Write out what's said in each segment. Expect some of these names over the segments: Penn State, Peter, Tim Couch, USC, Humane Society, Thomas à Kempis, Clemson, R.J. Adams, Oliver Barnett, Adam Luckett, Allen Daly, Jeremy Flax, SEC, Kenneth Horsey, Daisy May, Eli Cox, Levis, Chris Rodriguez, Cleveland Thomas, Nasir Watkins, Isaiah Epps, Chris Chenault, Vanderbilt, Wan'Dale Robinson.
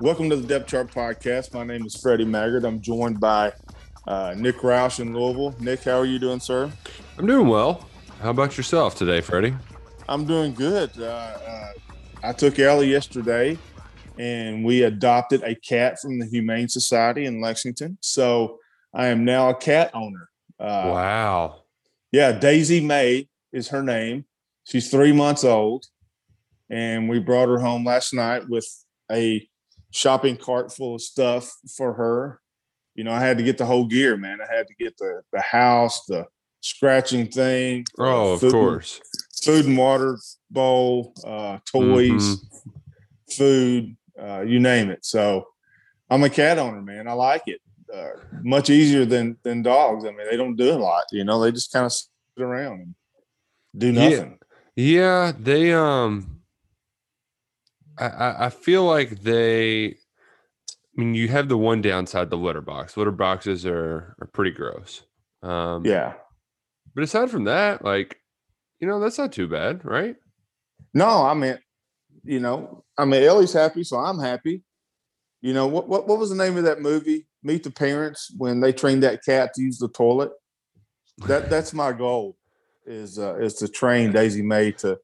Welcome to the Depth Chart Podcast. My name is Freddie Maggard. I'm joined by Nick Roush in Louisville. Nick, how are you doing, sir? I'm doing well. How about yourself today, Freddie? I'm doing good. I took Ellie yesterday, and we adopted a cat from the Humane Society in Lexington. So I am now a cat owner. Wow. Yeah, Daisy May is her name. She's 3 months old, and we brought her home last night with a shopping cart full of stuff for her. You know, I had to get the whole gear, man. I had to get the house, the scratching thing. Oh, of course. Food and water bowl, toys, food, you name it. So I'm a cat owner, man. I like it. Much easier than dogs. I mean, they don't do a lot, you know. They just kind of sit around and do nothing. Yeah, they I feel like you have the one downside, the litter box. Litter boxes are pretty gross. Yeah. But aside from that, that's not too bad, right? No, Ellie's happy, so I'm happy. You know, what was the name of that movie, Meet the Parents, when they trained that cat to use the toilet? That's my goal is to train Daisy May to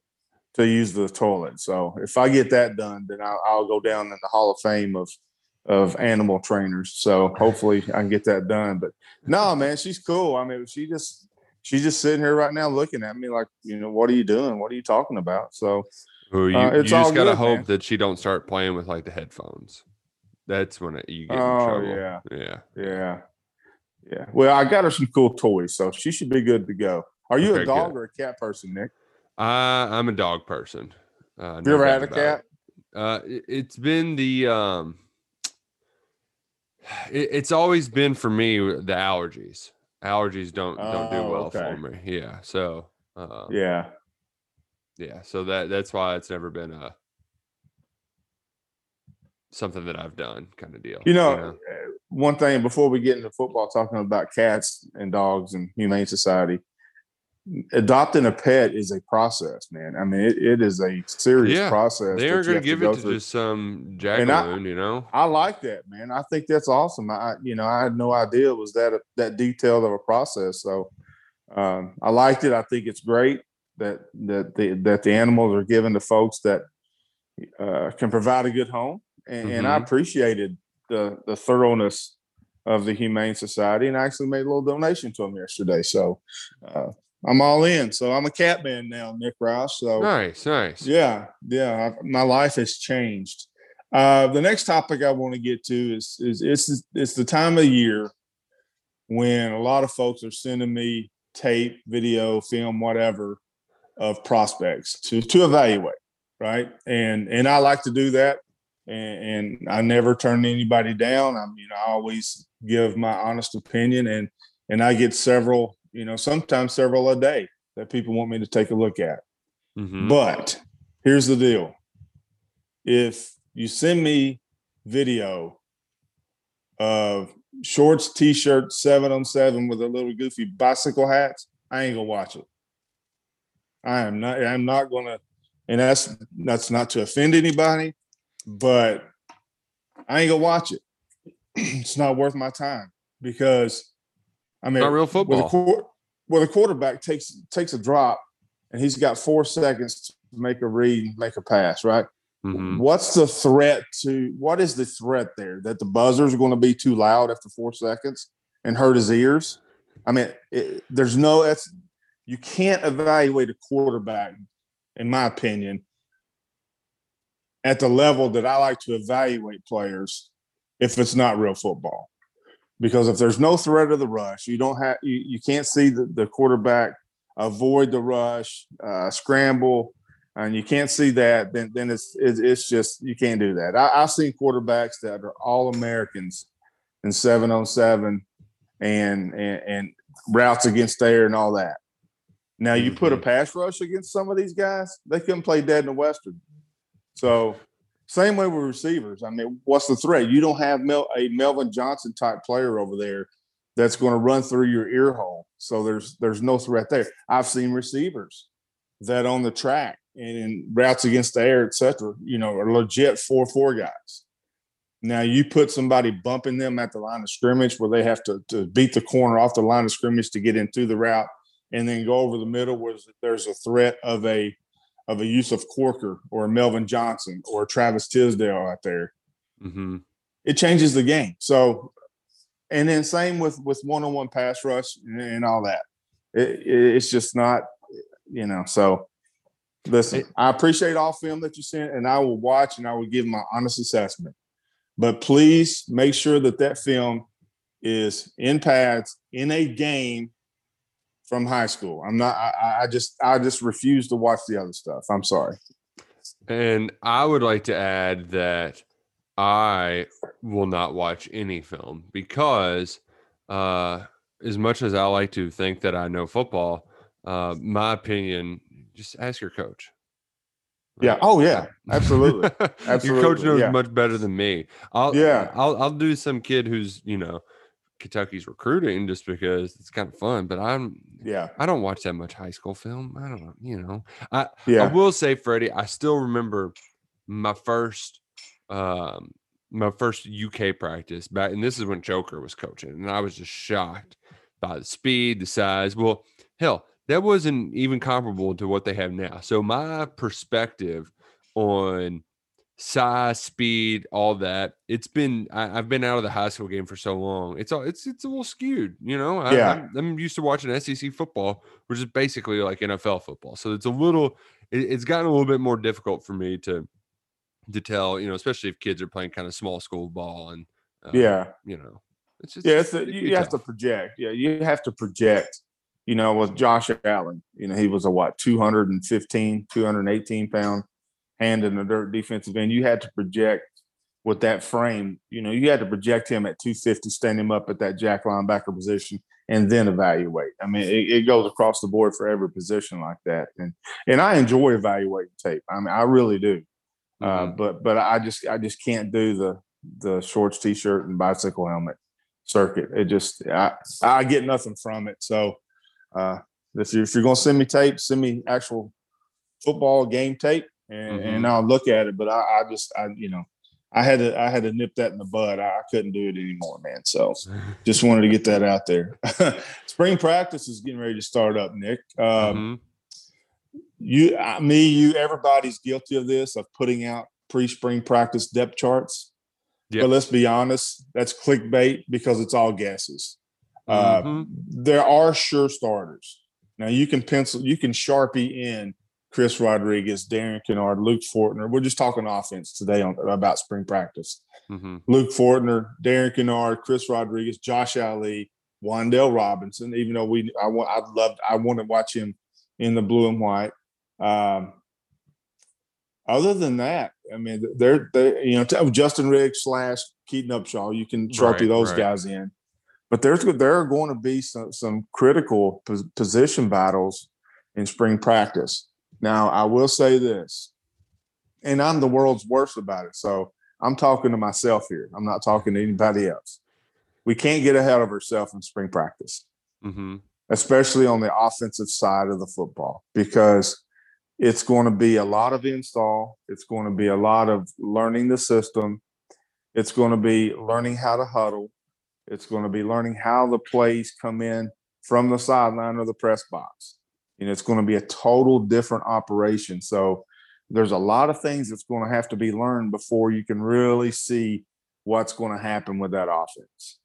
use the toilet. So if I get that done, then I'll go down in the Hall of Fame of animal trainers. So hopefully I can get that done. But no, man, she's cool. I mean, she's just sitting here right now looking at me like, you know, what are you doing? What are you talking about? So it's you just got to hope that she don't start playing with like the headphones. That's when you get in trouble. Yeah. Well, I got her some cool toys, so she should be good to go. Are you a dog or a cat person, Nick? I'm a dog person. You ever had a cat? It's been the it's always been for me the allergies. Allergies don't do well for me. Yeah. So yeah. So that's why it's never been a something that I've done kind of deal. You know? One thing before we get into football, talking about cats and dogs and Humane Society. Adopting a pet is a process, man. I mean, it is a serious process. They are going to give it to just some jackaloon, you know. I like that, man. I think that's awesome. I had no idea it was that detailed of a process. So I liked it. I think it's great that the animals are given to folks that can provide a good home, and I appreciated the thoroughness of the Humane Society, and I actually made a little donation to them yesterday. So. I'm all in. So I'm a cat man now, Nick Roush. So nice. Yeah. My life has changed. The next topic I want to get to is the time of year when a lot of folks are sending me tape, video, film, whatever of prospects to evaluate, right? And I like to do that, and I never turn anybody down. I always give my honest opinion, and I get several. You know, sometimes several a day that people want me to take a look at. Mm-hmm. But here's the deal. If you send me video of shorts, T-shirts, 7-on-7 with a little goofy bicycle hats, I ain't going to watch it. I'm not going to, and that's not to offend anybody, but I ain't going to watch it. It's not worth my time because – not real football. Well, the quarterback takes a drop, and he's got 4 seconds to make a read, make a pass, right? Mm-hmm. What is the threat there? That the buzzer is going to be too loud after 4 seconds and hurt his ears? You can't evaluate a quarterback, in my opinion, at the level that I like to evaluate players if it's not real football. Because if there's no threat of the rush, you can't see the quarterback avoid the rush, scramble, and you can't see that. Then it's just you can't do that. I've seen quarterbacks that are all Americans in 7-on-7 and routes against air and all that. Now you put a pass rush against some of these guys, they couldn't play dead in the Western. So Same way with receivers. I mean, what's the threat? You don't have a Melvin Johnson type player over there that's going to run through your ear hole. So there's no threat there. I've seen receivers that on the track and in routes against the air, et cetera, you know, are legit 4-4 guys. Now you put somebody bumping them at the line of scrimmage where they have to beat the corner off the line of scrimmage to get into the route and then go over the middle where there's a threat of a use of Corker or a Melvin Johnson or a Travis Tisdale out there. Mm-hmm. It changes the game. So, and then same with one-on-one pass rush and all that. It's just not, you know, so listen, I appreciate all film that you sent and I will watch and I will give my honest assessment, but please make sure that film is in pads in a game from high school. I just refuse to watch the other stuff. I'm sorry. And I would like to add that I will not watch any film because as much as I like to think that I know football, my opinion, just ask your coach. Right? Yeah. Oh yeah, absolutely. Your coach knows much better than me. I'll do some kid who's, you know, Kentucky's recruiting just because it's kind of fun, but I don't watch that much high school film. I don't, you know, I will say, Freddie, I still remember my first UK practice back, and this is when Joker was coaching, and I was just shocked by the speed, the size. Well, hell, that wasn't even comparable to what they have now. So my perspective on size, speed, all that, it's been, I've been out of the high school game for so long. It's a little skewed, you know. I'm used to watching SEC football, which is basically like NFL football. So it's gotten a little bit more difficult for me to tell, you know, especially if kids are playing kind of small school ball and you know, it's just you have to project. Yeah, you have to project. You know, with Josh Allen, you know, he was a 218 pound hand in the dirt defensive end. You had to project with that frame. You know, you had to project him at 250, stand him up at that jack linebacker position, and then evaluate. I mean, it goes across the board for every position like that. And I enjoy evaluating tape. I mean, I really do. Mm-hmm. But I just can't do the shorts, t-shirt, and bicycle helmet circuit. It just I get nothing from it. So if you're gonna send me tape, send me actual football game tape. And, mm-hmm. and I'll look at it, but I had to nip that in the bud. I couldn't do it anymore, man. So just wanted to get that out there. Spring practice is getting ready to start up, Nick. Mm-hmm. Everybody's guilty of this, of putting out pre-spring practice depth charts. Yep. But let's be honest, that's clickbait because it's all guesses. Mm-hmm. There are sure starters. Now you can Sharpie in Chris Rodriguez, Darren Kennard, Luke Fortner. We're just talking offense today about spring practice. Mm-hmm. Luke Fortner, Darren Kennard, Chris Rodriguez, Josh Ali, Wan'Dale Robinson. Even though I want to watch him in the blue and white. Other than that, I mean, Justin Riggs / Keaton Upshaw. You can Sharpie those guys in, but there are going to be some critical position battles in spring practice. Now, I will say this, and I'm the world's worst about it, so I'm talking to myself here. I'm not talking to anybody else. We can't get ahead of ourselves in spring practice, mm-hmm. especially on the offensive side of the football, because it's going to be a lot of install. It's going to be a lot of learning the system. It's going to be learning how to huddle. It's going to be learning how the plays come in from the sideline or the press box. And it's going to be a total different operation. So there's a lot of things that's going to have to be learned before you can really see what's going to happen with that offense.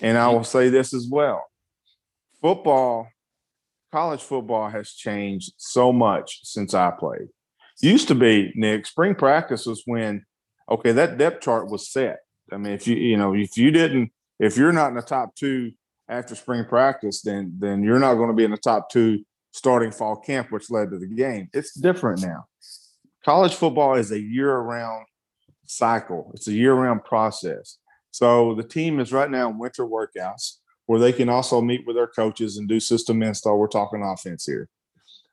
And I will say this as well. College football has changed so much since I played. Used to be, Nick, spring practice was when, okay, that depth chart was set. I mean, if you're not in the top two after spring practice, then you're not going to be in the top two starting fall camp, which led to the game. It's different now. College football is a year-round cycle. It's a year-round process. So the team is right now in winter workouts where they can also meet with their coaches and do system install. We're talking offense here.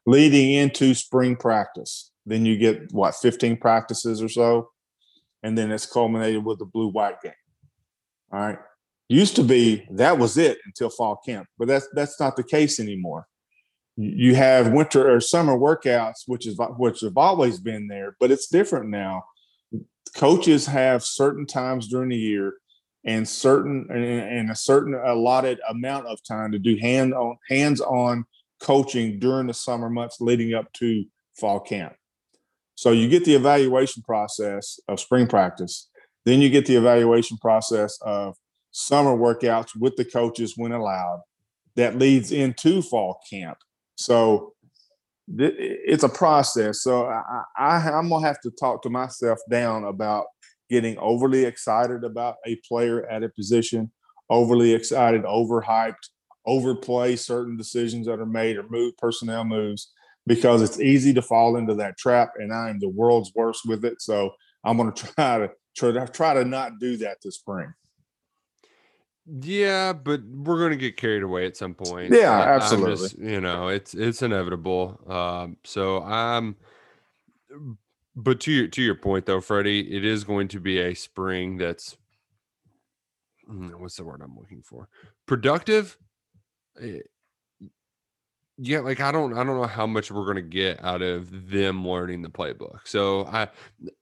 Leading into spring practice, then you get, 15 practices or so? and then it's culminated with the blue-white game. All right. Used to be that was it until fall camp, but that's not the case anymore. You have winter or summer workouts, which have always been there, but it's different now. Coaches have certain times during the year and a certain allotted amount of time to do hands-on coaching during the summer months leading up to fall camp. So you get the evaluation process of spring practice, then you get the evaluation process of summer workouts with the coaches when allowed. That leads into fall camp. So it's a process. So I'm going to have to talk to myself down about getting overly excited about a player at a position, overly excited, overhyped, overplay certain decisions that are made or personnel moves, because it's easy to fall into that trap, and I am the world's worst with it. So I'm going to try to not do that this spring. Yeah, but we're going to get carried away at some point. Yeah, absolutely. Just, it's inevitable. But to your point though, Freddie, it is going to be a spring that's what's the word I'm looking for? Productive. Yeah, like I don't know how much we're going to get out of them learning the playbook. So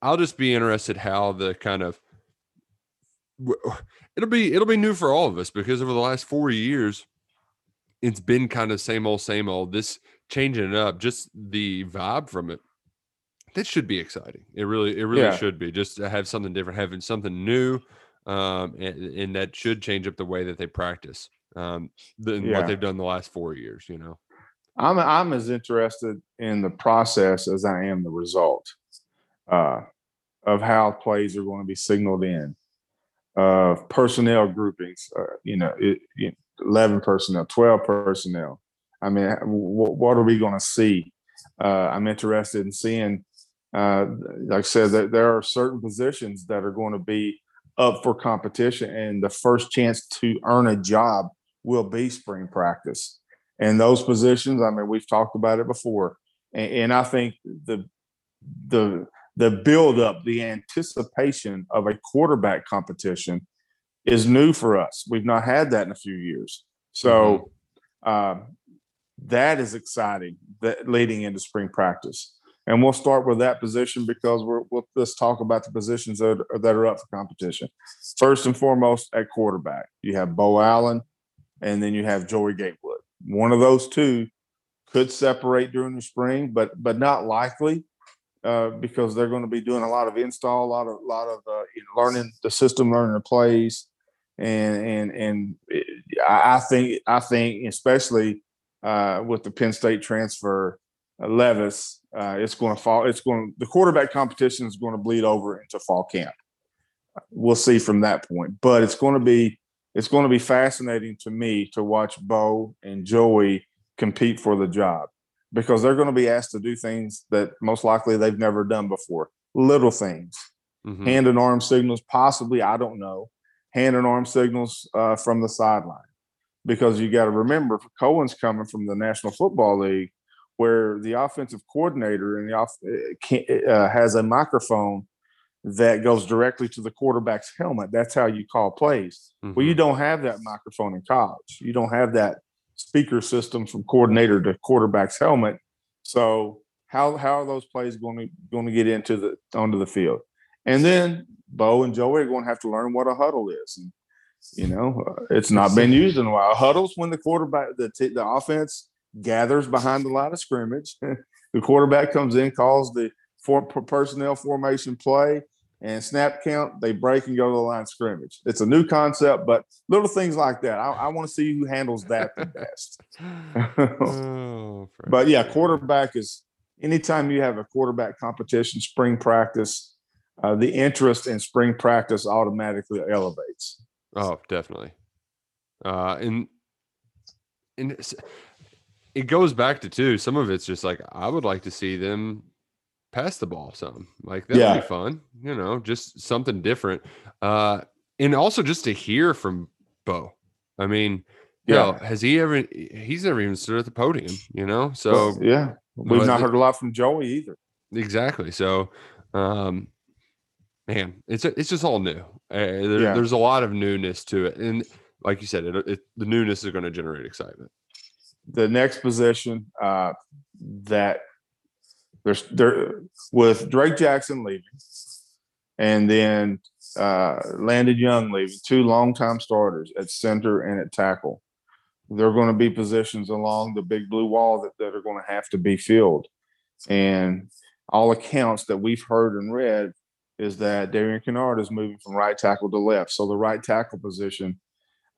I'll just be interested how the kind of it'll be new for all of us, because over the last 4 years, it's been kind of same old, this changing it up, just the vibe from it. That should be exciting. It really yeah. should be, just to have something different, having something new. And that should change up the way that they practice than what they've done the last 4 years, I'm as interested in the process as I am the result of how plays are going to be signaled in. Of personnel groupings, 11 personnel, 12 personnel. I mean, what are we going to see? I'm interested in seeing, like I said, that there are certain positions that are going to be up for competition, and the first chance to earn a job will be spring practice. And those positions, I mean, we've talked about it before, and I think the buildup, the anticipation of a quarterback competition is new for us. We've not had that in a few years. So that is exciting, that leading into spring practice. And we'll start with that position, because we'll just talk about the positions that are up for competition. First and foremost, at quarterback, you have Bo Allen, and then you have Joey Gatewood. One of those two could separate during the spring, but not likely. Because they're going to be doing a lot of install, a lot of learning the system, learning the plays, and I think especially with the Penn State transfer Levis, it's going to fall. The quarterback competition is going to bleed over into fall camp. We'll see from that point, but it's going to be fascinating to me to watch Bo and Joey compete for the job, because they're going to be asked to do things that most likely they've never done before. Little things, hand and arm signals, possibly, I don't know, hand and arm signals from the sideline. Because you got to remember, Cohen's coming from the National Football League, where the offensive coordinator and has a microphone that goes directly to the quarterback's helmet. That's how you call plays. Mm-hmm. Well, you don't have that microphone in college. You don't have that speaker system from coordinator to quarterback's helmet. So how are those plays going to get onto the field? And then Bo and Joey are going to have to learn what a huddle is. And, it's not been used in a while. Huddles when the quarterback, the offense gathers behind the line of scrimmage. The quarterback comes in, calls the personnel formation play and snap count. They break and go to the line of scrimmage. It's a new concept, but little things like that. I want to see who handles that the best. But yeah, quarterback is, anytime you have a quarterback competition, spring practice, the interest in spring practice automatically elevates. Oh, definitely. And it goes back to some of it's just like, I would like to see them pass the ball some, like that'd be fun, just something different. And also just to hear from Bo. I mean, he's never even stood at the podium, So we've not heard a lot from Joey either. Exactly. So man, it's just all new. There's a lot of newness to it. And like you said, the newness is going to generate excitement. The next position that there with Drake Jackson leaving and then Landon Young leaving, two longtime starters at center and at tackle, there are going to be positions along the big blue wall that are going to have to be filled. And all accounts that we've heard and read is that Darian Kennard is moving from right tackle to left. So the right tackle position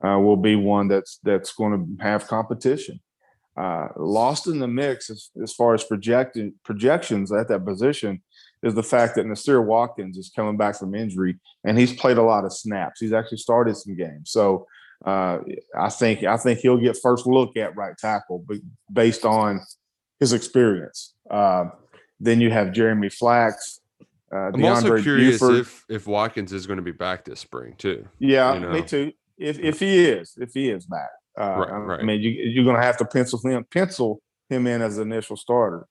will be one that's going to have competition. Lost in the mix as far as projections at that position is the fact that Nasir Watkins is coming back from injury, and he's played a lot of snaps. He's actually started some games. So I think he'll get first look at right tackle based on his experience. Then you have Jeremy Flax. I'm also curious Buford. if Watkins is going to be back this spring too. Yeah, you know? Me too. If he is back, right. I mean, you're going to have to pencil him in as the initial starter.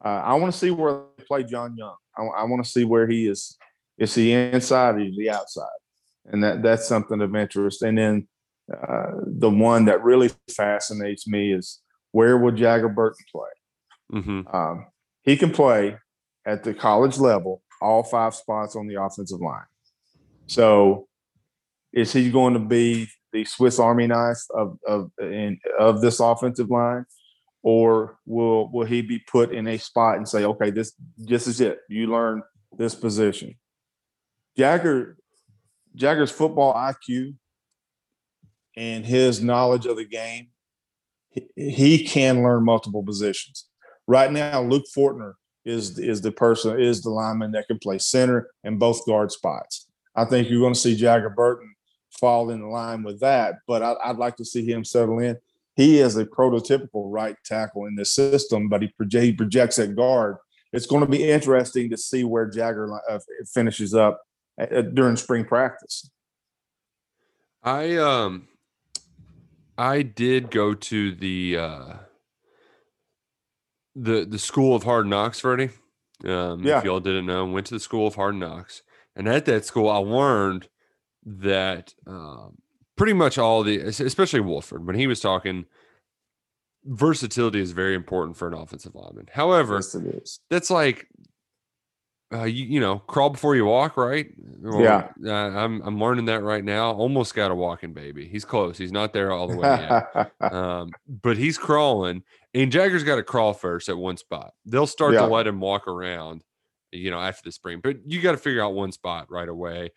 I want to see where they play John Young. I want to see where he is. Is he inside or is he outside? And that's something of interest. And then the one that really fascinates me is where will Jagger Burton play? Mm-hmm. He can play at the college level, all five spots on the offensive line. So is he going to be the Swiss Army knife of this offensive line? Or will he be put in a spot and say, okay, this is it. You learn this position. Jagger's football IQ and his knowledge of the game, he can learn multiple positions. Right now, Luke Fortner is the lineman that can play center and both guard spots. I think you're going to see Jagger Burton fall in line with that, but I'd like to see him settle in. He is a prototypical right tackle in this system, but he projects at guard. It's going to be interesting to see where Jagger finishes up during spring practice. I did go to the School of Hard Knocks, Freddie. If y'all didn't know, went to the School of Hard Knocks, and at that school, I learned that pretty much all especially Wolford, when he was talking, versatility is very important for an offensive lineman. However, yes, it is. That's like you know, crawl before you walk, right? Or, yeah. I'm learning that right now. Almost got a walking baby. He's close. He's not there all the way yet. But he's crawling, and Jagger's got to crawl first at one spot. They'll start to let him walk around, you know, after the spring. But you got to figure out one spot right away.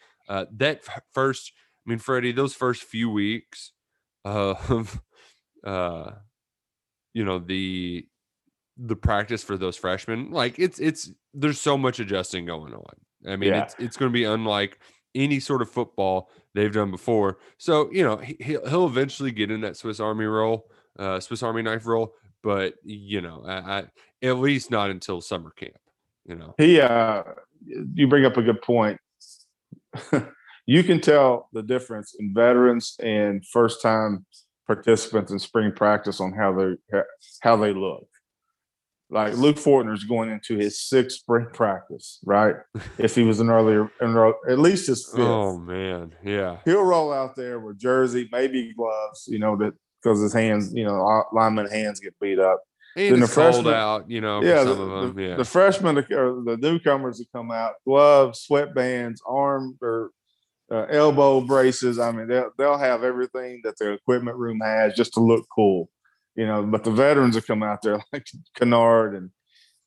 Freddie, those first few weeks of, you know, the practice for those freshmen, like it's there's so much adjusting going on. I mean, it's going to be unlike any sort of football they've done before. So, you know, he'll eventually get in that Swiss Army knife role, but you know, I at least not until summer camp, you know. You bring up a good point. You can tell the difference in veterans and first time participants in spring practice on how they look. Like Luke Fortner's going into his sixth spring practice, right? If he was at least his fifth. Oh man, yeah. He'll roll out there with jersey, maybe gloves, you know, because his hands, you know, lineman hands get beat up. And then the freshman, cold out, you know. Yeah, for some of them. Yeah. The freshmen or the newcomers that come out, gloves, sweatbands, arm or elbow braces. I mean, they'll have everything that their equipment room has just to look cool. You know, but the veterans will come out there like Kennard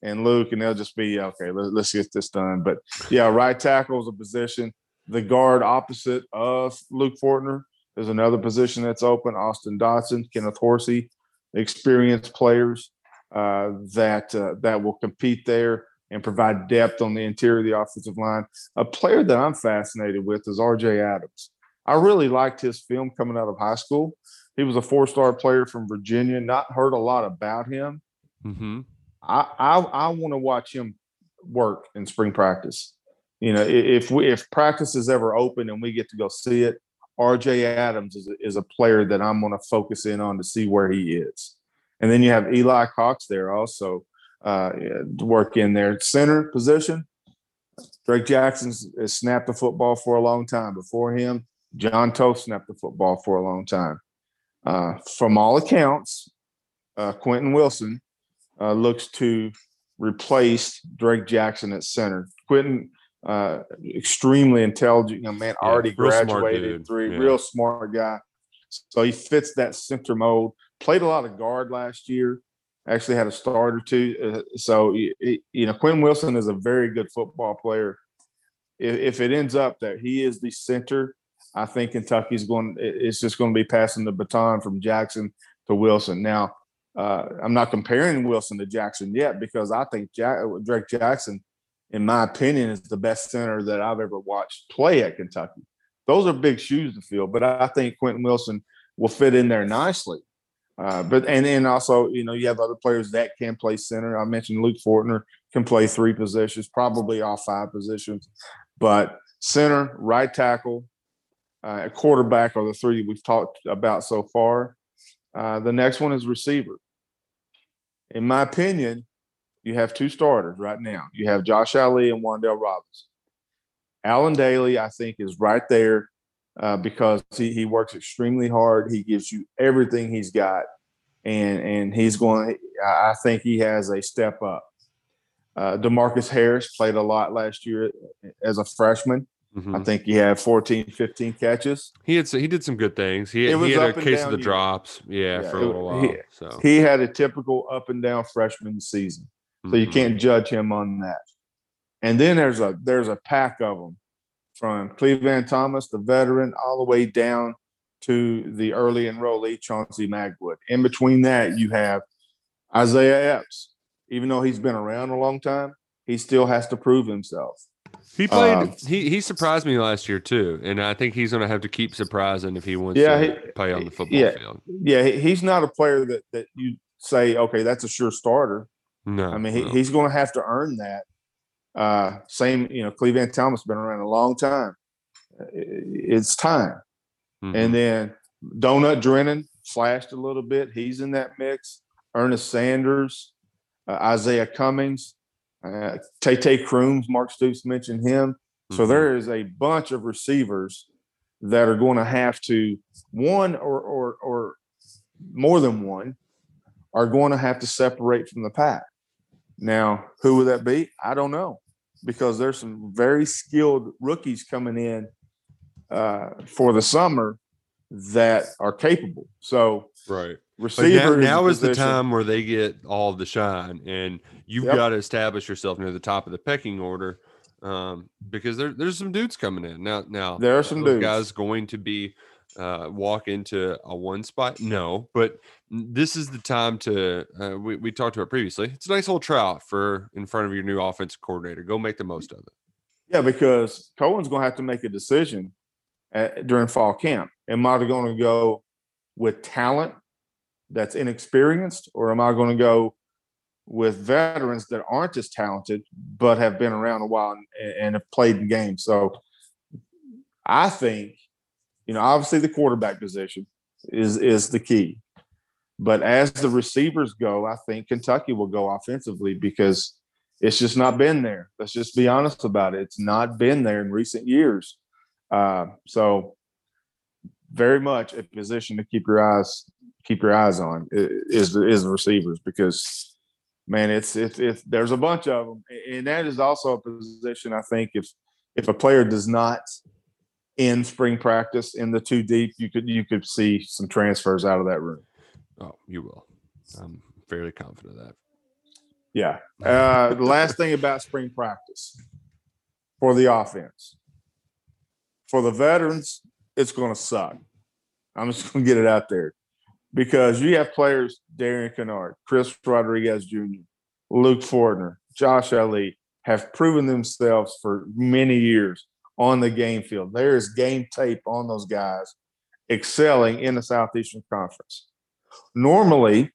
and Luke, and they'll just be, okay, let's get this done. But, yeah, right tackle is a position. The guard opposite of Luke Fortner is another position that's open. Austin Dotson, Kenneth Horsey, experienced players that will compete there and provide depth on the interior of the offensive line. A player that I'm fascinated with is R.J. Adams. I really liked his film coming out of high school. He was a four-star player from Virginia. Not heard a lot about him. Mm-hmm. I want to watch him work in spring practice. You know, if practice is ever open and we get to go see it, R.J. Adams is a player that I'm going to focus in on to see where he is. And then you have Eli Cox there also to work in their center position. Drake Jackson has snapped the football for a long time. Before him, John Toe snapped the football for a long time. From all accounts, Quentin Wilson looks to replace Drake Jackson at center. Quentin, extremely intelligent young man, already graduated, real smart guy. So he fits that center mold. Played a lot of guard last year. Actually had a start or two. So, Quentin Wilson is a very good football player. If it ends up that he is the center, I think Kentucky's it's just going to be passing the baton from Jackson to Wilson. Now, I'm not comparing Wilson to Jackson yet because I think Drake Jackson, in my opinion, is the best center that I've ever watched play at Kentucky. Those are big shoes to fill, but I think Quentin Wilson will fit in there nicely. But you have other players that can play center. I mentioned Luke Fortner can play three positions, probably all five positions. But center, right tackle, quarterback are the three we've talked about so far. The next one is receiver. In my opinion, you have two starters right now. You have Josh Ali and Wan'Dale Robinson. Allen Daly, I think, is right there. Because he works extremely hard. He gives you everything he's got, and he's going – I think he has a step up. DeMarcus Harris played a lot last year as a freshman. Mm-hmm. I think he had 14, 15 catches. He did some good things. He had a case of the drops, for a little while. He had a typical up-and-down freshman season, so you can't judge him on that. And then there's a pack of them. From Cleveland Thomas, the veteran, all the way down to the early enrollee, Chauncey Magwood. In between that, you have Isaiah Epps. Even though he's been around a long time, he still has to prove himself. He played. He surprised me last year, too, and I think he's going to have to keep surprising if he wants to play on the football field. Yeah, he's not a player that you say, okay, that's a sure starter. No. I mean, he's going to have to earn that. Cleveland Thomas been around a long time. It's time. Mm-hmm. And then Donut Drennan flashed a little bit. He's in that mix. Ernest Sanders, Isaiah Cummings, Tay-Tay Crooms, Mark Stoops mentioned him. Mm-hmm. So there is a bunch of receivers that are going to have to one or more than one are going to have to separate from the pack. Now, who would that be? I don't know, because there's some very skilled rookies coming in for the summer that are capable. So, right. Receiver now is the time where they get all the shine, and you've got to establish yourself near the top of the pecking order because there's some dudes coming in now. There are some dudes. Guys going to be walk into a one spot? No, but this is the time to we talked about previously. It's a nice little tryout for in front of your new offensive coordinator. Go make the most of it. Yeah, because Cohen's going to have to make a decision during fall camp. Am I going to go with talent that's inexperienced, or am I going to go with veterans that aren't as talented but have been around a while and have played in games? So I think obviously the quarterback position is the key. But as the receivers go, I think Kentucky will go offensively because it's just not been there. Let's just be honest about it. It's not been there in recent years. So very much a position to keep your eyes on is the receivers because, man, it's there's a bunch of them. And that is also a position I think if a player does not – in spring practice in the two deep, you could see some transfers out of that room. Oh, you will. I'm fairly confident of that. Yeah. The last thing about spring practice for the offense, for the veterans, it's going to suck. I'm just going to get it out there because you have players, Darian Kennard, Chris Rodriguez Jr., Luke Fortner, Josh Ali, have proven themselves for many years on the game field. There is game tape on those guys excelling in the Southeastern Conference. Normally,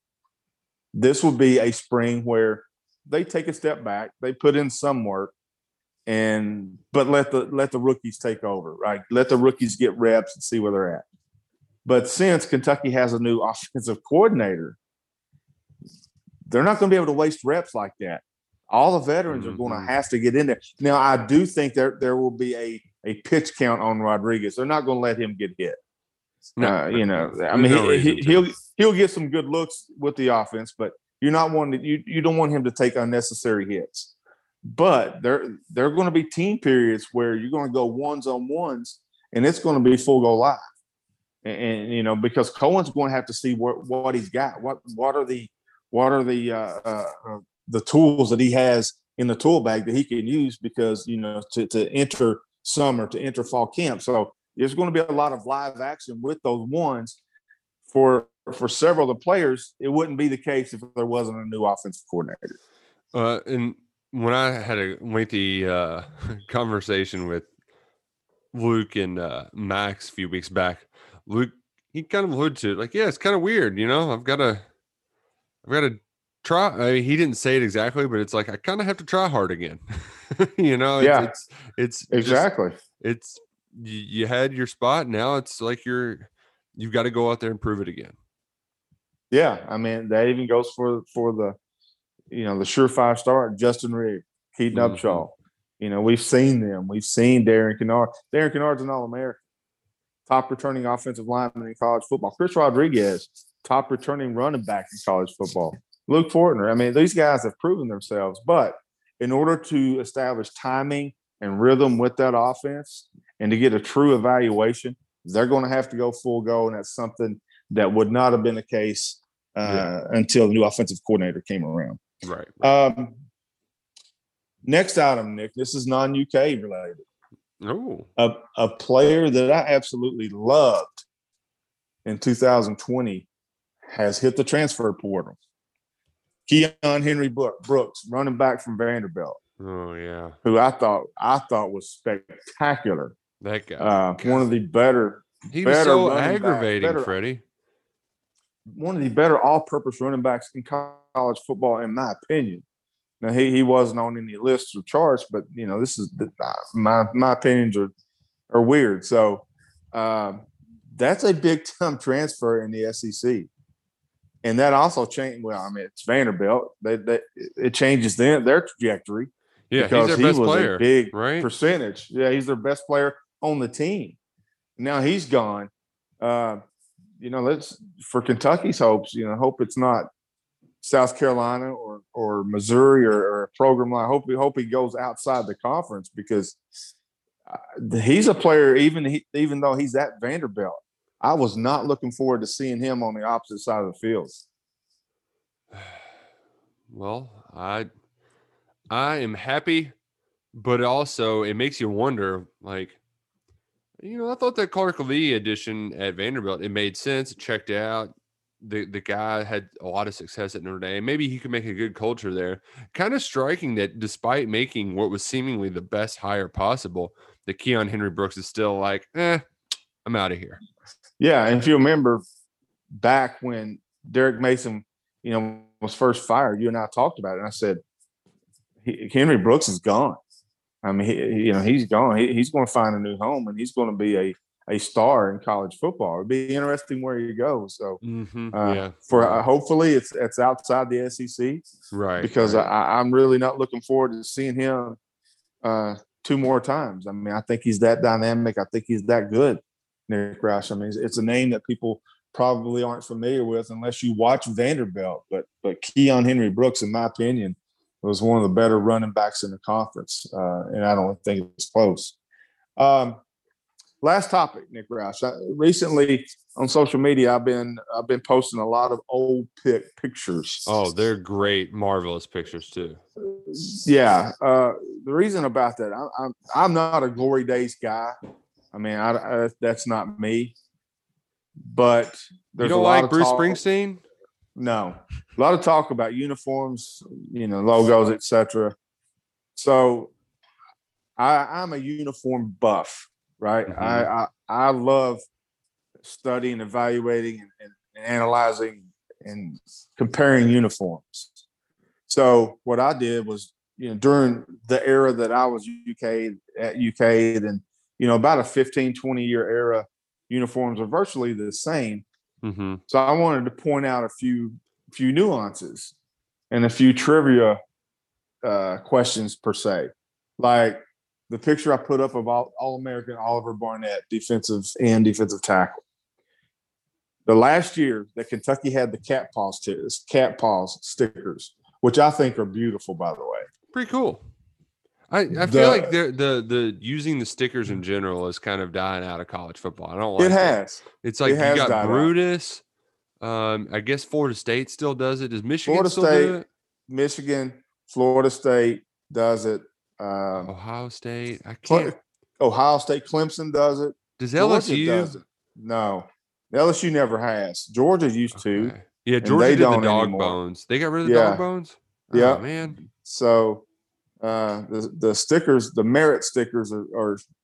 this would be a spring where they take a step back, they put in some work, but let the rookies take over, right? Let the rookies get reps and see where they're at. But since Kentucky has a new offensive coordinator, they're not going to be able to waste reps like that. All the veterans are going to have to get in there. Now, I do think there will be a pitch count on Rodriguez. They're not going to let him get hit. No, he'll get some good looks with the offense, but you're not wanting to, you don't want him to take unnecessary hits. But there are going to be team periods where you're going to go ones on ones, and it's going to be full go live. And you know, because Cohen's going to have to see what he's got. What are the tools that he has in the tool bag that he can use, because you know to enter summer, to enter fall camp. So there's going to be a lot of live action with those ones. For several of the players, it wouldn't be the case if there wasn't a new offensive coordinator. And when I had a lengthy conversation with Luke and Max a few weeks back, Luke, he kind of alluded to it, like, yeah, it's kind of weird, you know, I've got to try. I mean, he didn't say it exactly, but it's like, I kind of have to try hard again. You know, it's exactly, just, it's, you had your spot. Now it's like you've got to go out there and prove it again. Yeah. I mean, that even goes for the, you know, the surefire start, Justin Rigg, Keaton Upshaw. You know, we've seen them. We've seen Darren Kennard. Darren Kennard's an All-American, top returning offensive lineman in college football. Chris Rodriguez, top returning running back in college football. Luke Fortner. I mean, these guys have proven themselves. But in order to establish timing and rhythm with that offense and to get a true evaluation, they're going to have to go full go, and that's something that would not have been the case until the new offensive coordinator came around. Right. Next item, Nick, this is non-UK related. Oh, a player that I absolutely loved in 2020 has hit the transfer portal. Keon Henry Brooks, running back from Vanderbilt. Oh yeah, who I thought was spectacular. That guy, one of the better. He was so aggravating, Freddie. One of the better all-purpose running backs in college football, in my opinion. Now he wasn't on any lists or charts, but you know, this is my opinions are weird. So that's a big time transfer in the SEC, and that also changed. Well, I mean, it's Vanderbilt. It changes their trajectory. Yeah, because he's their best player. A big percentage. Yeah, he's their best player on the team. Now he's gone. You know, let's, for Kentucky's hopes, you know, hope it's not South Carolina or Missouri or a program like. Hope he goes outside the conference, because he's a player. Even though he's at Vanderbilt, I was not looking forward to seeing him on the opposite side of the field. Well, I am happy, but also it makes you wonder, like, you know, I thought that Clark Lee addition at Vanderbilt, it made sense. It checked out. The guy had a lot of success at Notre Dame. Maybe he could make a good culture there. Kind of striking that despite making what was seemingly the best hire possible, that Keon Henry Brooks is still like, I'm out of here. Yeah, and if you remember back when Derek Mason, you know, was first fired, you and I talked about it, and I said, Henry Brooks is gone. I mean, he's gone. He's going to find a new home, and he's going to be a star in college football. It'd be interesting where he goes. So hopefully it's outside the SEC, right? Because I'm really not looking forward to seeing him two more times. I mean, I think he's that dynamic. I think he's that good, Nick Roush. I mean, it's a name that people probably aren't familiar with unless you watch Vanderbilt. But Keon Henry Brooks, in my opinion, was one of the better running backs in the conference, and I don't think it's close. Last topic, Nick Roush. Recently on social media, I've been posting a lot of old pictures. Oh, they're great, marvelous pictures too. Yeah, the reason about that, I'm not a glory days guy. I mean, I that's not me. But there's, you don't a lot like of Bruce talk. Springsteen? No, a lot of talk about uniforms, you know, logos, etc. So I'm a uniform buff. Right. Mm-hmm. I love studying, evaluating, and analyzing and comparing uniforms. So what I did was, you know, during the era that I was at UK, and, you know, about a 15, 20 year era, uniforms are virtually the same. Mm-hmm. So I wanted to point out a few nuances and a few trivia questions per se. Like the picture I put up of All-American Oliver Barnett, defensive end, defensive tackle. The last year that Kentucky had the cat paws stickers, which I think are beautiful, by the way. Pretty cool. I feel like the using the stickers in general is kind of dying out of college football. I don't like it. Has. It's like you got Brutus. I guess Florida State still does it. Does Michigan still do it? Michigan, Florida State does it. Ohio State. I can't. Ohio State, Clemson does it. Does LSU? Does it. No. LSU never has. Georgia used to. Yeah, Georgia did the dog bones. They got rid of the dog bones? Yeah. Oh, man. So the stickers, the merit stickers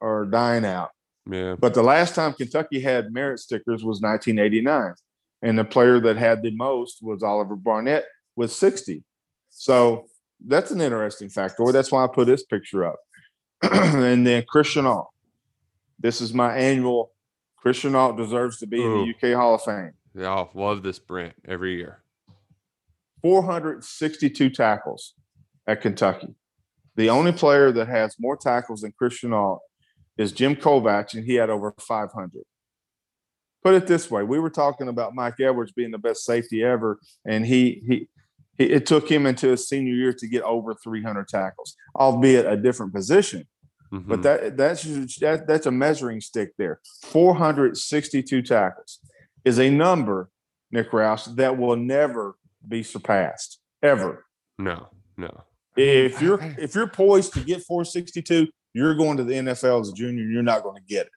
are dying out. Yeah. But the last time Kentucky had merit stickers was 1989. And the player that had the most was Oliver Barnett with 60. So that's an interesting factor. That's why I put this picture up. And then Christian Ault. This is my annual Christian Ault deserves to be in the UK Hall of Fame. Yeah, I love this Brent every year. 462 tackles at Kentucky. The only player that has more tackles than Christian Ault is Jim Kovacs, and he had over 500. Put it this way. We were talking about Mike Edwards being the best safety ever, and he it took him into his senior year to get over 300 tackles, albeit a different position. Mm-hmm. But that's a measuring stick there. 462 tackles is a number, Nick Roush, that will never be surpassed ever. No. If you're poised to get 462, you're going to the NFL as a junior. You're not going to get it,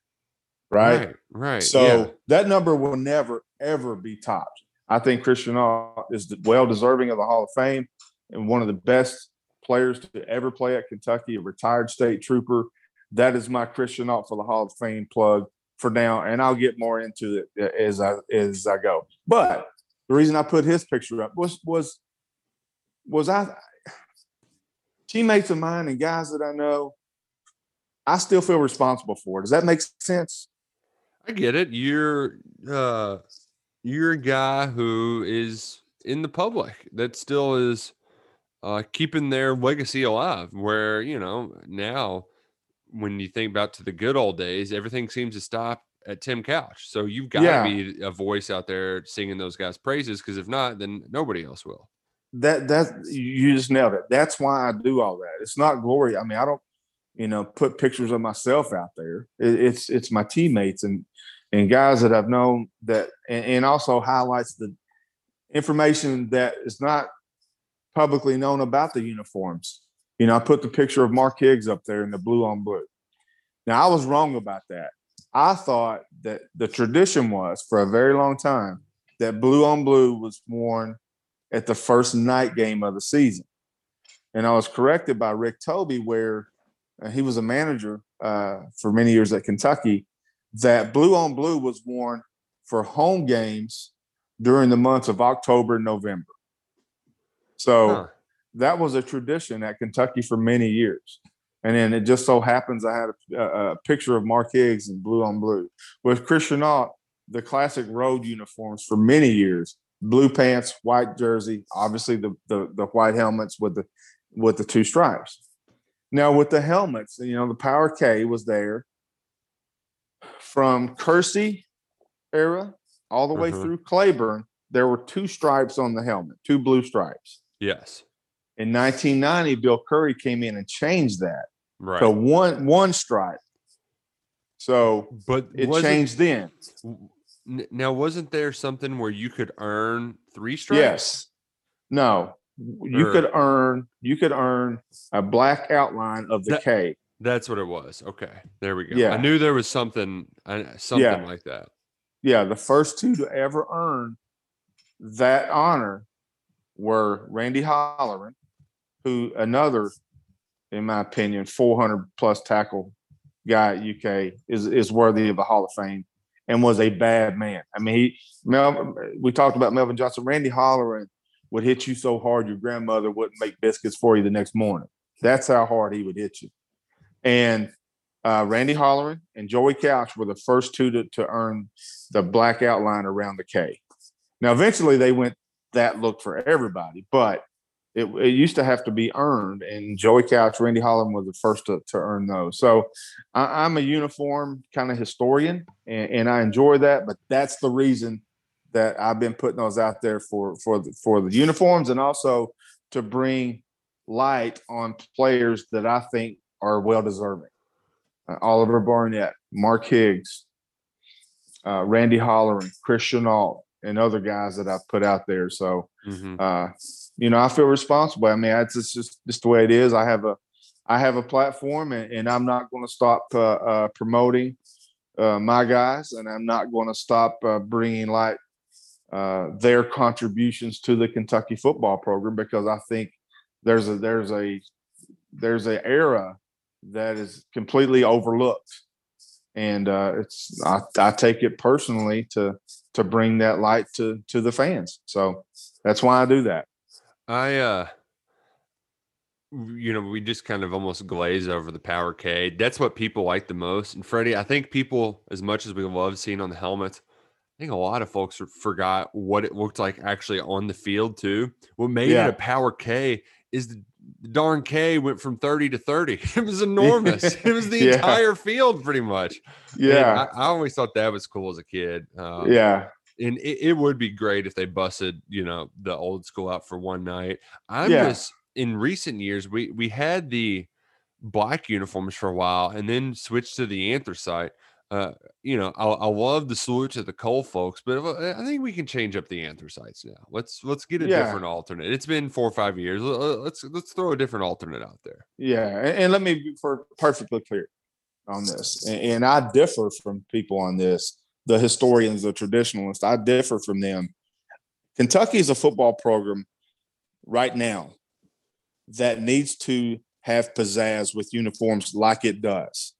right. So that number will never ever be topped. I think Christian Ault is well deserving of the Hall of Fame and one of the best players to ever play at Kentucky, a retired state trooper. That is my Christian Ault for the Hall of Fame plug for now, and I'll get more into it as I go. But the reason I put his picture up was teammates of mine and guys that I know, I still feel responsible for it. Does that make sense? I get it. You're a guy who is in the public that still is keeping their legacy alive, where, you know, now when you think about to the good old days, everything seems to stop at Tim Couch. So you've got to be a voice out there singing those guys' praises, because if not, then nobody else will. That you just nailed it. That's why I do all that. It's not glory. I mean, I don't, put pictures of myself out there. It's my teammates and guys that I've known that, and also highlights the information that is not publicly known about the uniforms. I put the picture of Mark Higgs up there in the blue on blue. Now, I was wrong about that. I thought that the tradition was for a very long time that blue on blue was worn at the first night game of the season. And I was corrected by Rick Toby, where he was a manager for many years at Kentucky, that blue on blue was worn for home games during the months of October and November. So that was a tradition at Kentucky for many years. And then it just so happens I had a picture of Mark Higgs in blue on blue. With Christian Ault, the classic road uniforms for many years, blue pants, white jersey, obviously the white helmets with the two stripes. Now with the helmets, the Power K was there from Kersey era all the way through Claiborne. There were two stripes on the helmet, two blue stripes. Yes. In 1990, Bill Curry came in and changed that. Right. So one stripe. So but it changed then. Now, wasn't there something where you could earn three stripes? Yes. No. You could earn a black outline of the K. That's what it was. Okay. There we go. Yeah. I knew there was something like that. Yeah, the first two to ever earn that honor were Randy Holleran, who another, in my opinion, 400-plus tackle guy at UK is worthy of the Hall of Fame, and was a bad man. I mean, we talked about Melvin Johnson. Randy Holleran would hit you so hard your grandmother wouldn't make biscuits for you the next morning. That's how hard he would hit you. And Randy Holleran and Joey Couch were the first two to earn the black outline around the K. Now, eventually they went that look for everybody, but It used to have to be earned, and Joey Couch, Randy Holleran was the first to earn those. So I'm a uniform kind of historian, and I enjoy that. But that's the reason that I've been putting those out there for the uniforms, and also to bring light on players that I think are well deserving. Oliver Barnett, Mark Higgs, Randy Holleran, Chris Chenault, and other guys that I've put out there. So. Mm-hmm. You know, I feel responsible. I mean, it's just the way it is. I have a platform, and I'm not going to stop promoting my guys, and I'm not going to stop bringing light their contributions to the Kentucky football program, because I think there's an era that is completely overlooked, and I take it personally to bring that light to the fans. So that's why I do that. We just kind of almost glaze over the Power K. That's what people like the most. And Freddie, I think people, as much as we love seeing on the helmets, I think a lot of folks forgot what it looked like actually on the field too. What made it a Power K is the darn K went from 30 to 30. It was enormous. It was the entire field pretty much. Yeah. Man, I always thought that was cool as a kid. And it would be great if they busted, the old school out for one night. Just in recent years, we had the black uniforms for a while and then switched to the anthracite. I love the salute to the coal folks, but I think we can change up the anthracites now. Let's get a different alternate. It's been 4 or 5 years. Let's throw a different alternate out there. Yeah, and let me be perfectly clear on this. And I differ from people on this. The historians, the traditionalists, I differ from them. Kentucky is a football program right now that needs to have pizzazz with uniforms like it does,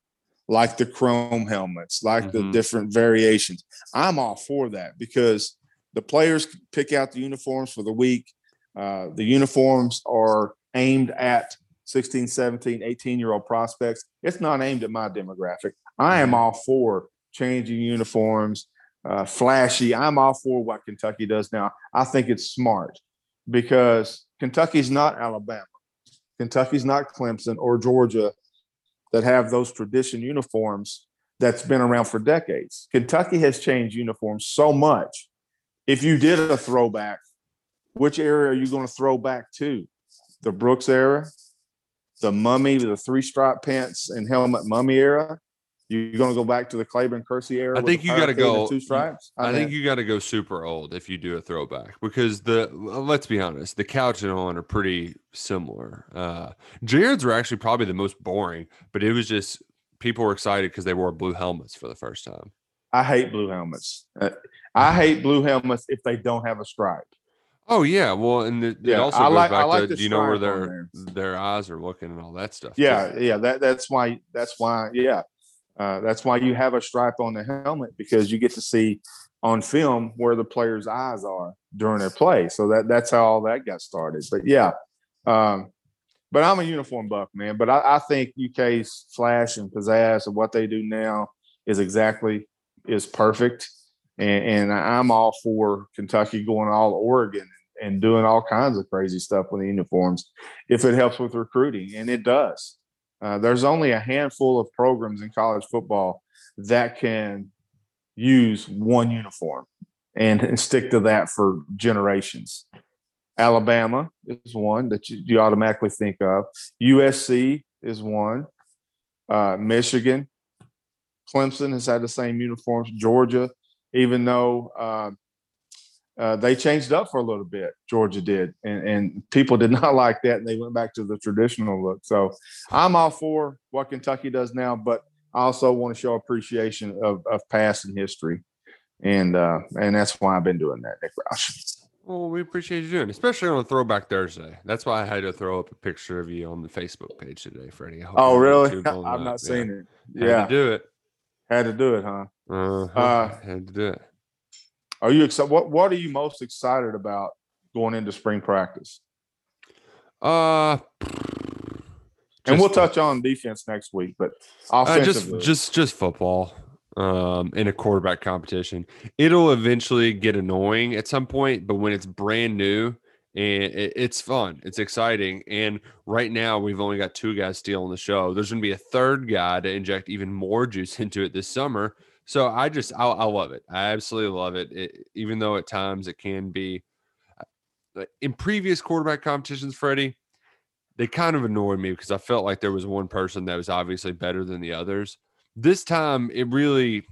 like the chrome helmets, like the different variations. I'm all for that because the players pick out the uniforms for the week. The uniforms are aimed at 16, 17, 18-year-old prospects. It's not aimed at my demographic. I am all for changing uniforms, flashy. I'm all for what Kentucky does now. I think it's smart because Kentucky's not Alabama. Kentucky's not Clemson or Georgia that have those tradition uniforms that's been around for decades. Kentucky has changed uniforms so much. If you did a throwback, which era are you going to throw back to? The Brooks era, the mummy, the three-stripe pants and helmet mummy era? You're going to go back to the Claiborne Kersey era? I think you got to go two stripes. I think you got to go super old if you do a throwback, because let's be honest, the Couch and on are pretty similar. Jared's were actually probably the most boring, but it was just people were excited because they wore blue helmets for the first time. I hate blue helmets. I hate blue helmets if they don't have a stripe. Oh yeah, well, and it also goes back to, where their eyes are looking and all that stuff. Yeah, too. Yeah, that's why. Yeah. That's why you have a stripe on the helmet, because you get to see on film where the player's eyes are during their play. So that's how all that got started. But yeah, but I'm a uniform buff, man. But I think UK's flash and pizzazz of what they do now is perfect. And I'm all for Kentucky going all Oregon and doing all kinds of crazy stuff with the uniforms if it helps with recruiting, and it does. There's only a handful of programs in college football that can use one uniform and stick to that for generations. Alabama is one that you automatically think of. USC is one. Michigan. Clemson has had the same uniforms. Georgia, even though they changed up for a little bit. Georgia did, and people did not like that, and they went back to the traditional look. So I'm all for what Kentucky does now, but I also want to show appreciation of past and history, and that's why I've been doing that, Nick Roush. Well, we appreciate you doing it, especially on Throwback Thursday. That's why I had to throw up a picture of you on the Facebook page today, Freddie. Oh, really? I've not seen it. Yeah, had to do it, huh? Had to do it. Are you excited? What are you most excited about going into spring practice? And we'll touch on defense next week, but offensively, just football in a quarterback competition. It'll eventually get annoying at some point, but when it's brand new And it's fun. It's exciting. And right now we've only got two guys stealing the show. There's going to be a third guy to inject even more juice into it this summer. So I love it. I absolutely love it. Even though at times it can be in previous quarterback competitions, Freddie, they kind of annoyed me because I felt like there was one person that was obviously better than the others. This time it really,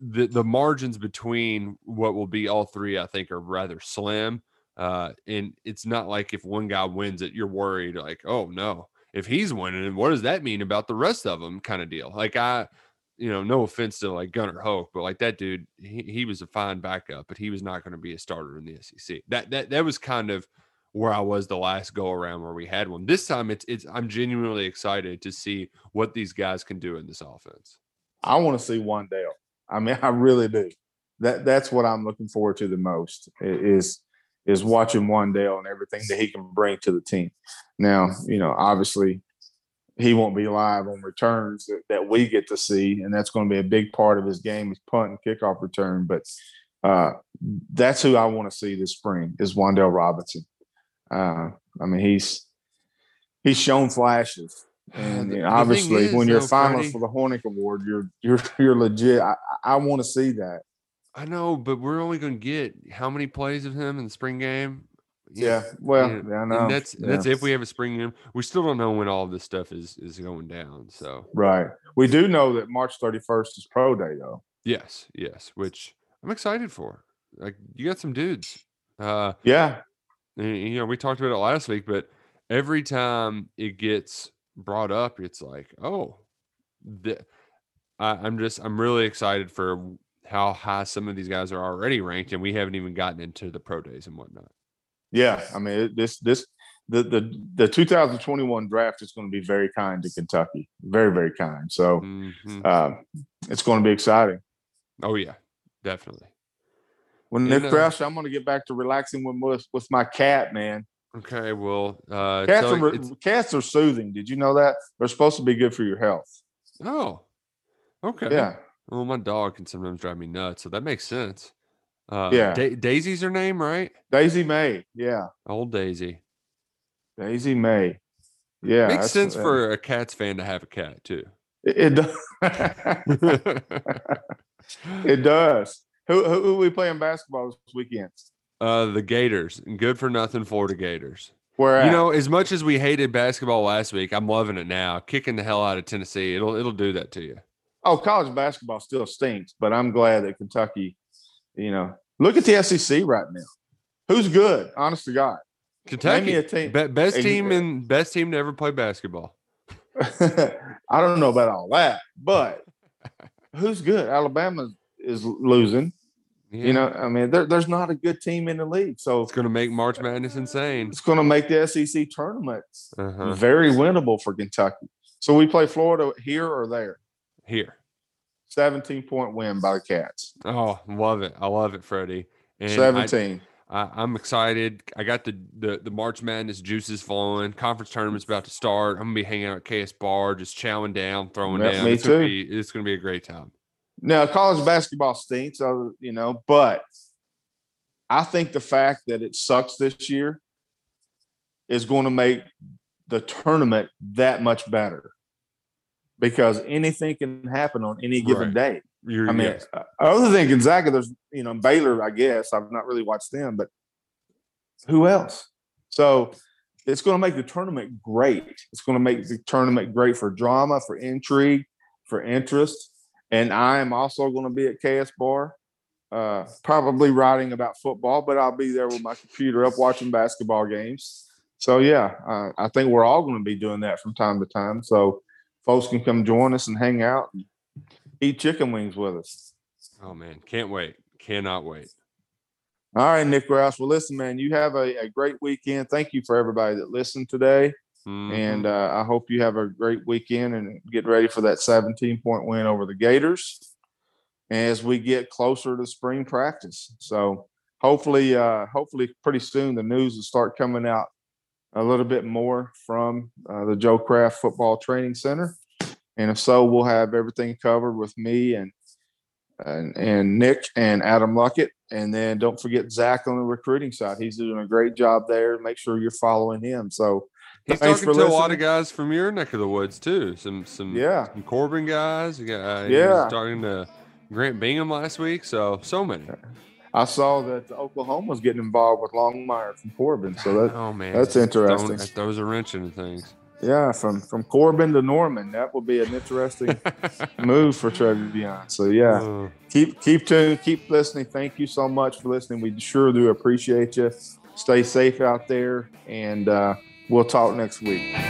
the margins between what will be all three, I think, are rather slim. And it's not like if one guy wins it, you're worried like, oh no, if he's winning, what does that mean about the rest of them kind of deal? Like no offense to like Gunnar Hoke, but like that dude, he was a fine backup, but he was not going to be a starter in the SEC. That was kind of where I was the last go around where we had one. This time I'm genuinely excited to see what these guys can do in this offense. I want to see Wan'Dale. I mean, I really do. That's what I'm looking forward to the most is watching Wan'Dale and everything that he can bring to the team. Now, obviously he won't be live on returns that we get to see. And that's going to be a big part of his game is punt and kickoff return. But that's who I want to see this spring is Wan'Dale Robinson. I mean, he's shown flashes, and obviously when you're finalist for the Hornick Award, you're legit. I want to see that. I know, but we're only going to get how many plays of him in the spring game? Yeah, well, I know. And that's if we have a spring game. We still don't know when all of this stuff is going down. So right, we do know that March 31st is pro day, though. Yes, which I'm excited for. Like you got some dudes. Yeah. We talked about it last week, but every time it gets brought up, it's like, oh, I'm really excited for how high some of these guys are already ranked, and we haven't even gotten into the pro days and whatnot. Yeah, I mean, the 2021 draft is going to be very kind to Kentucky, very, very kind. So it's going to be exciting. Oh yeah, definitely. Well, Nick Roush, I'm going to get back to relaxing with my cat, man. Okay, well. Cats are soothing. Did you know that? They're supposed to be good for your health. Oh, okay. Yeah. Well, my dog can sometimes drive me nuts, so that makes sense. Yeah. Daisy's her name, right? Daisy May, yeah. Old Daisy. Daisy May, yeah. Makes sense for a Cats fan to have a cat, too. It does. It does. Who are we playing basketball this weekend? The Gators. Good for nothing Florida Gators. Where at? As much as we hated basketball last week, I'm loving it now. Kicking the hell out of Tennessee. It'll do that to you. Oh, college basketball still stinks, but I'm glad that Kentucky, look at the SEC right now. Who's good? Honest to God. Kentucky. Name me a team. Best team to ever play basketball. I don't know about all that, but who's good? Alabama is losing. Yeah. I mean, there's not a good team in the league. So it's going to make March Madness insane. It's going to make the SEC tournaments very winnable for Kentucky. So we play Florida here or there? Here. 17-point win by the Cats. Oh, love it. I love it, Freddie. And 17. I'm excited. I got the March Madness juices flowing. Conference tournament's about to start. I'm going to be hanging out at KS Bar, just chowing down, throwing down. Me too. It's going to be a great time. Now, college basketball stinks, but I think the fact that it sucks this year is going to make the tournament that much better because anything can happen on any given day. Other than Gonzaga, there's, Baylor, I guess. I've not really watched them, but who else? So it's going to make the tournament great. It's going to make the tournament great for drama, for intrigue, for interest. And I am also going to be at KS Bar, probably writing about football, but I'll be there with my computer up watching basketball games. So, yeah, I think we're all going to be doing that from time to time. So folks can come join us and hang out and eat chicken wings with us. Oh, man, can't wait. Cannot wait. All right, Nick Roush. Well, listen, man, you have a great weekend. Thank you for everybody that listened today. And I hope you have a great weekend and get ready for that 17-point win over the Gators as we get closer to spring practice. So hopefully pretty soon the news will start coming out a little bit more from the Joe Kraft Football Training Center. And if so, we'll have everything covered with me and Nick and Adam Luckett And then don't forget Zach on the recruiting side. He's doing a great job there. Make sure you're following him. So he's talking to a lot of guys from your neck of the woods too. Some Corbin guys. Yeah. He's talking to Grant Bingham last week. So many. I saw that Oklahoma was getting involved with Longmire from Corbin. So that's interesting. That throws a wrench into things. Yeah, from Corbin to Norman, that will be an interesting move for Trevion. So yeah, keep tuned, keep listening. Thank you so much for listening. We sure do appreciate you. Stay safe out there, and we'll talk next week.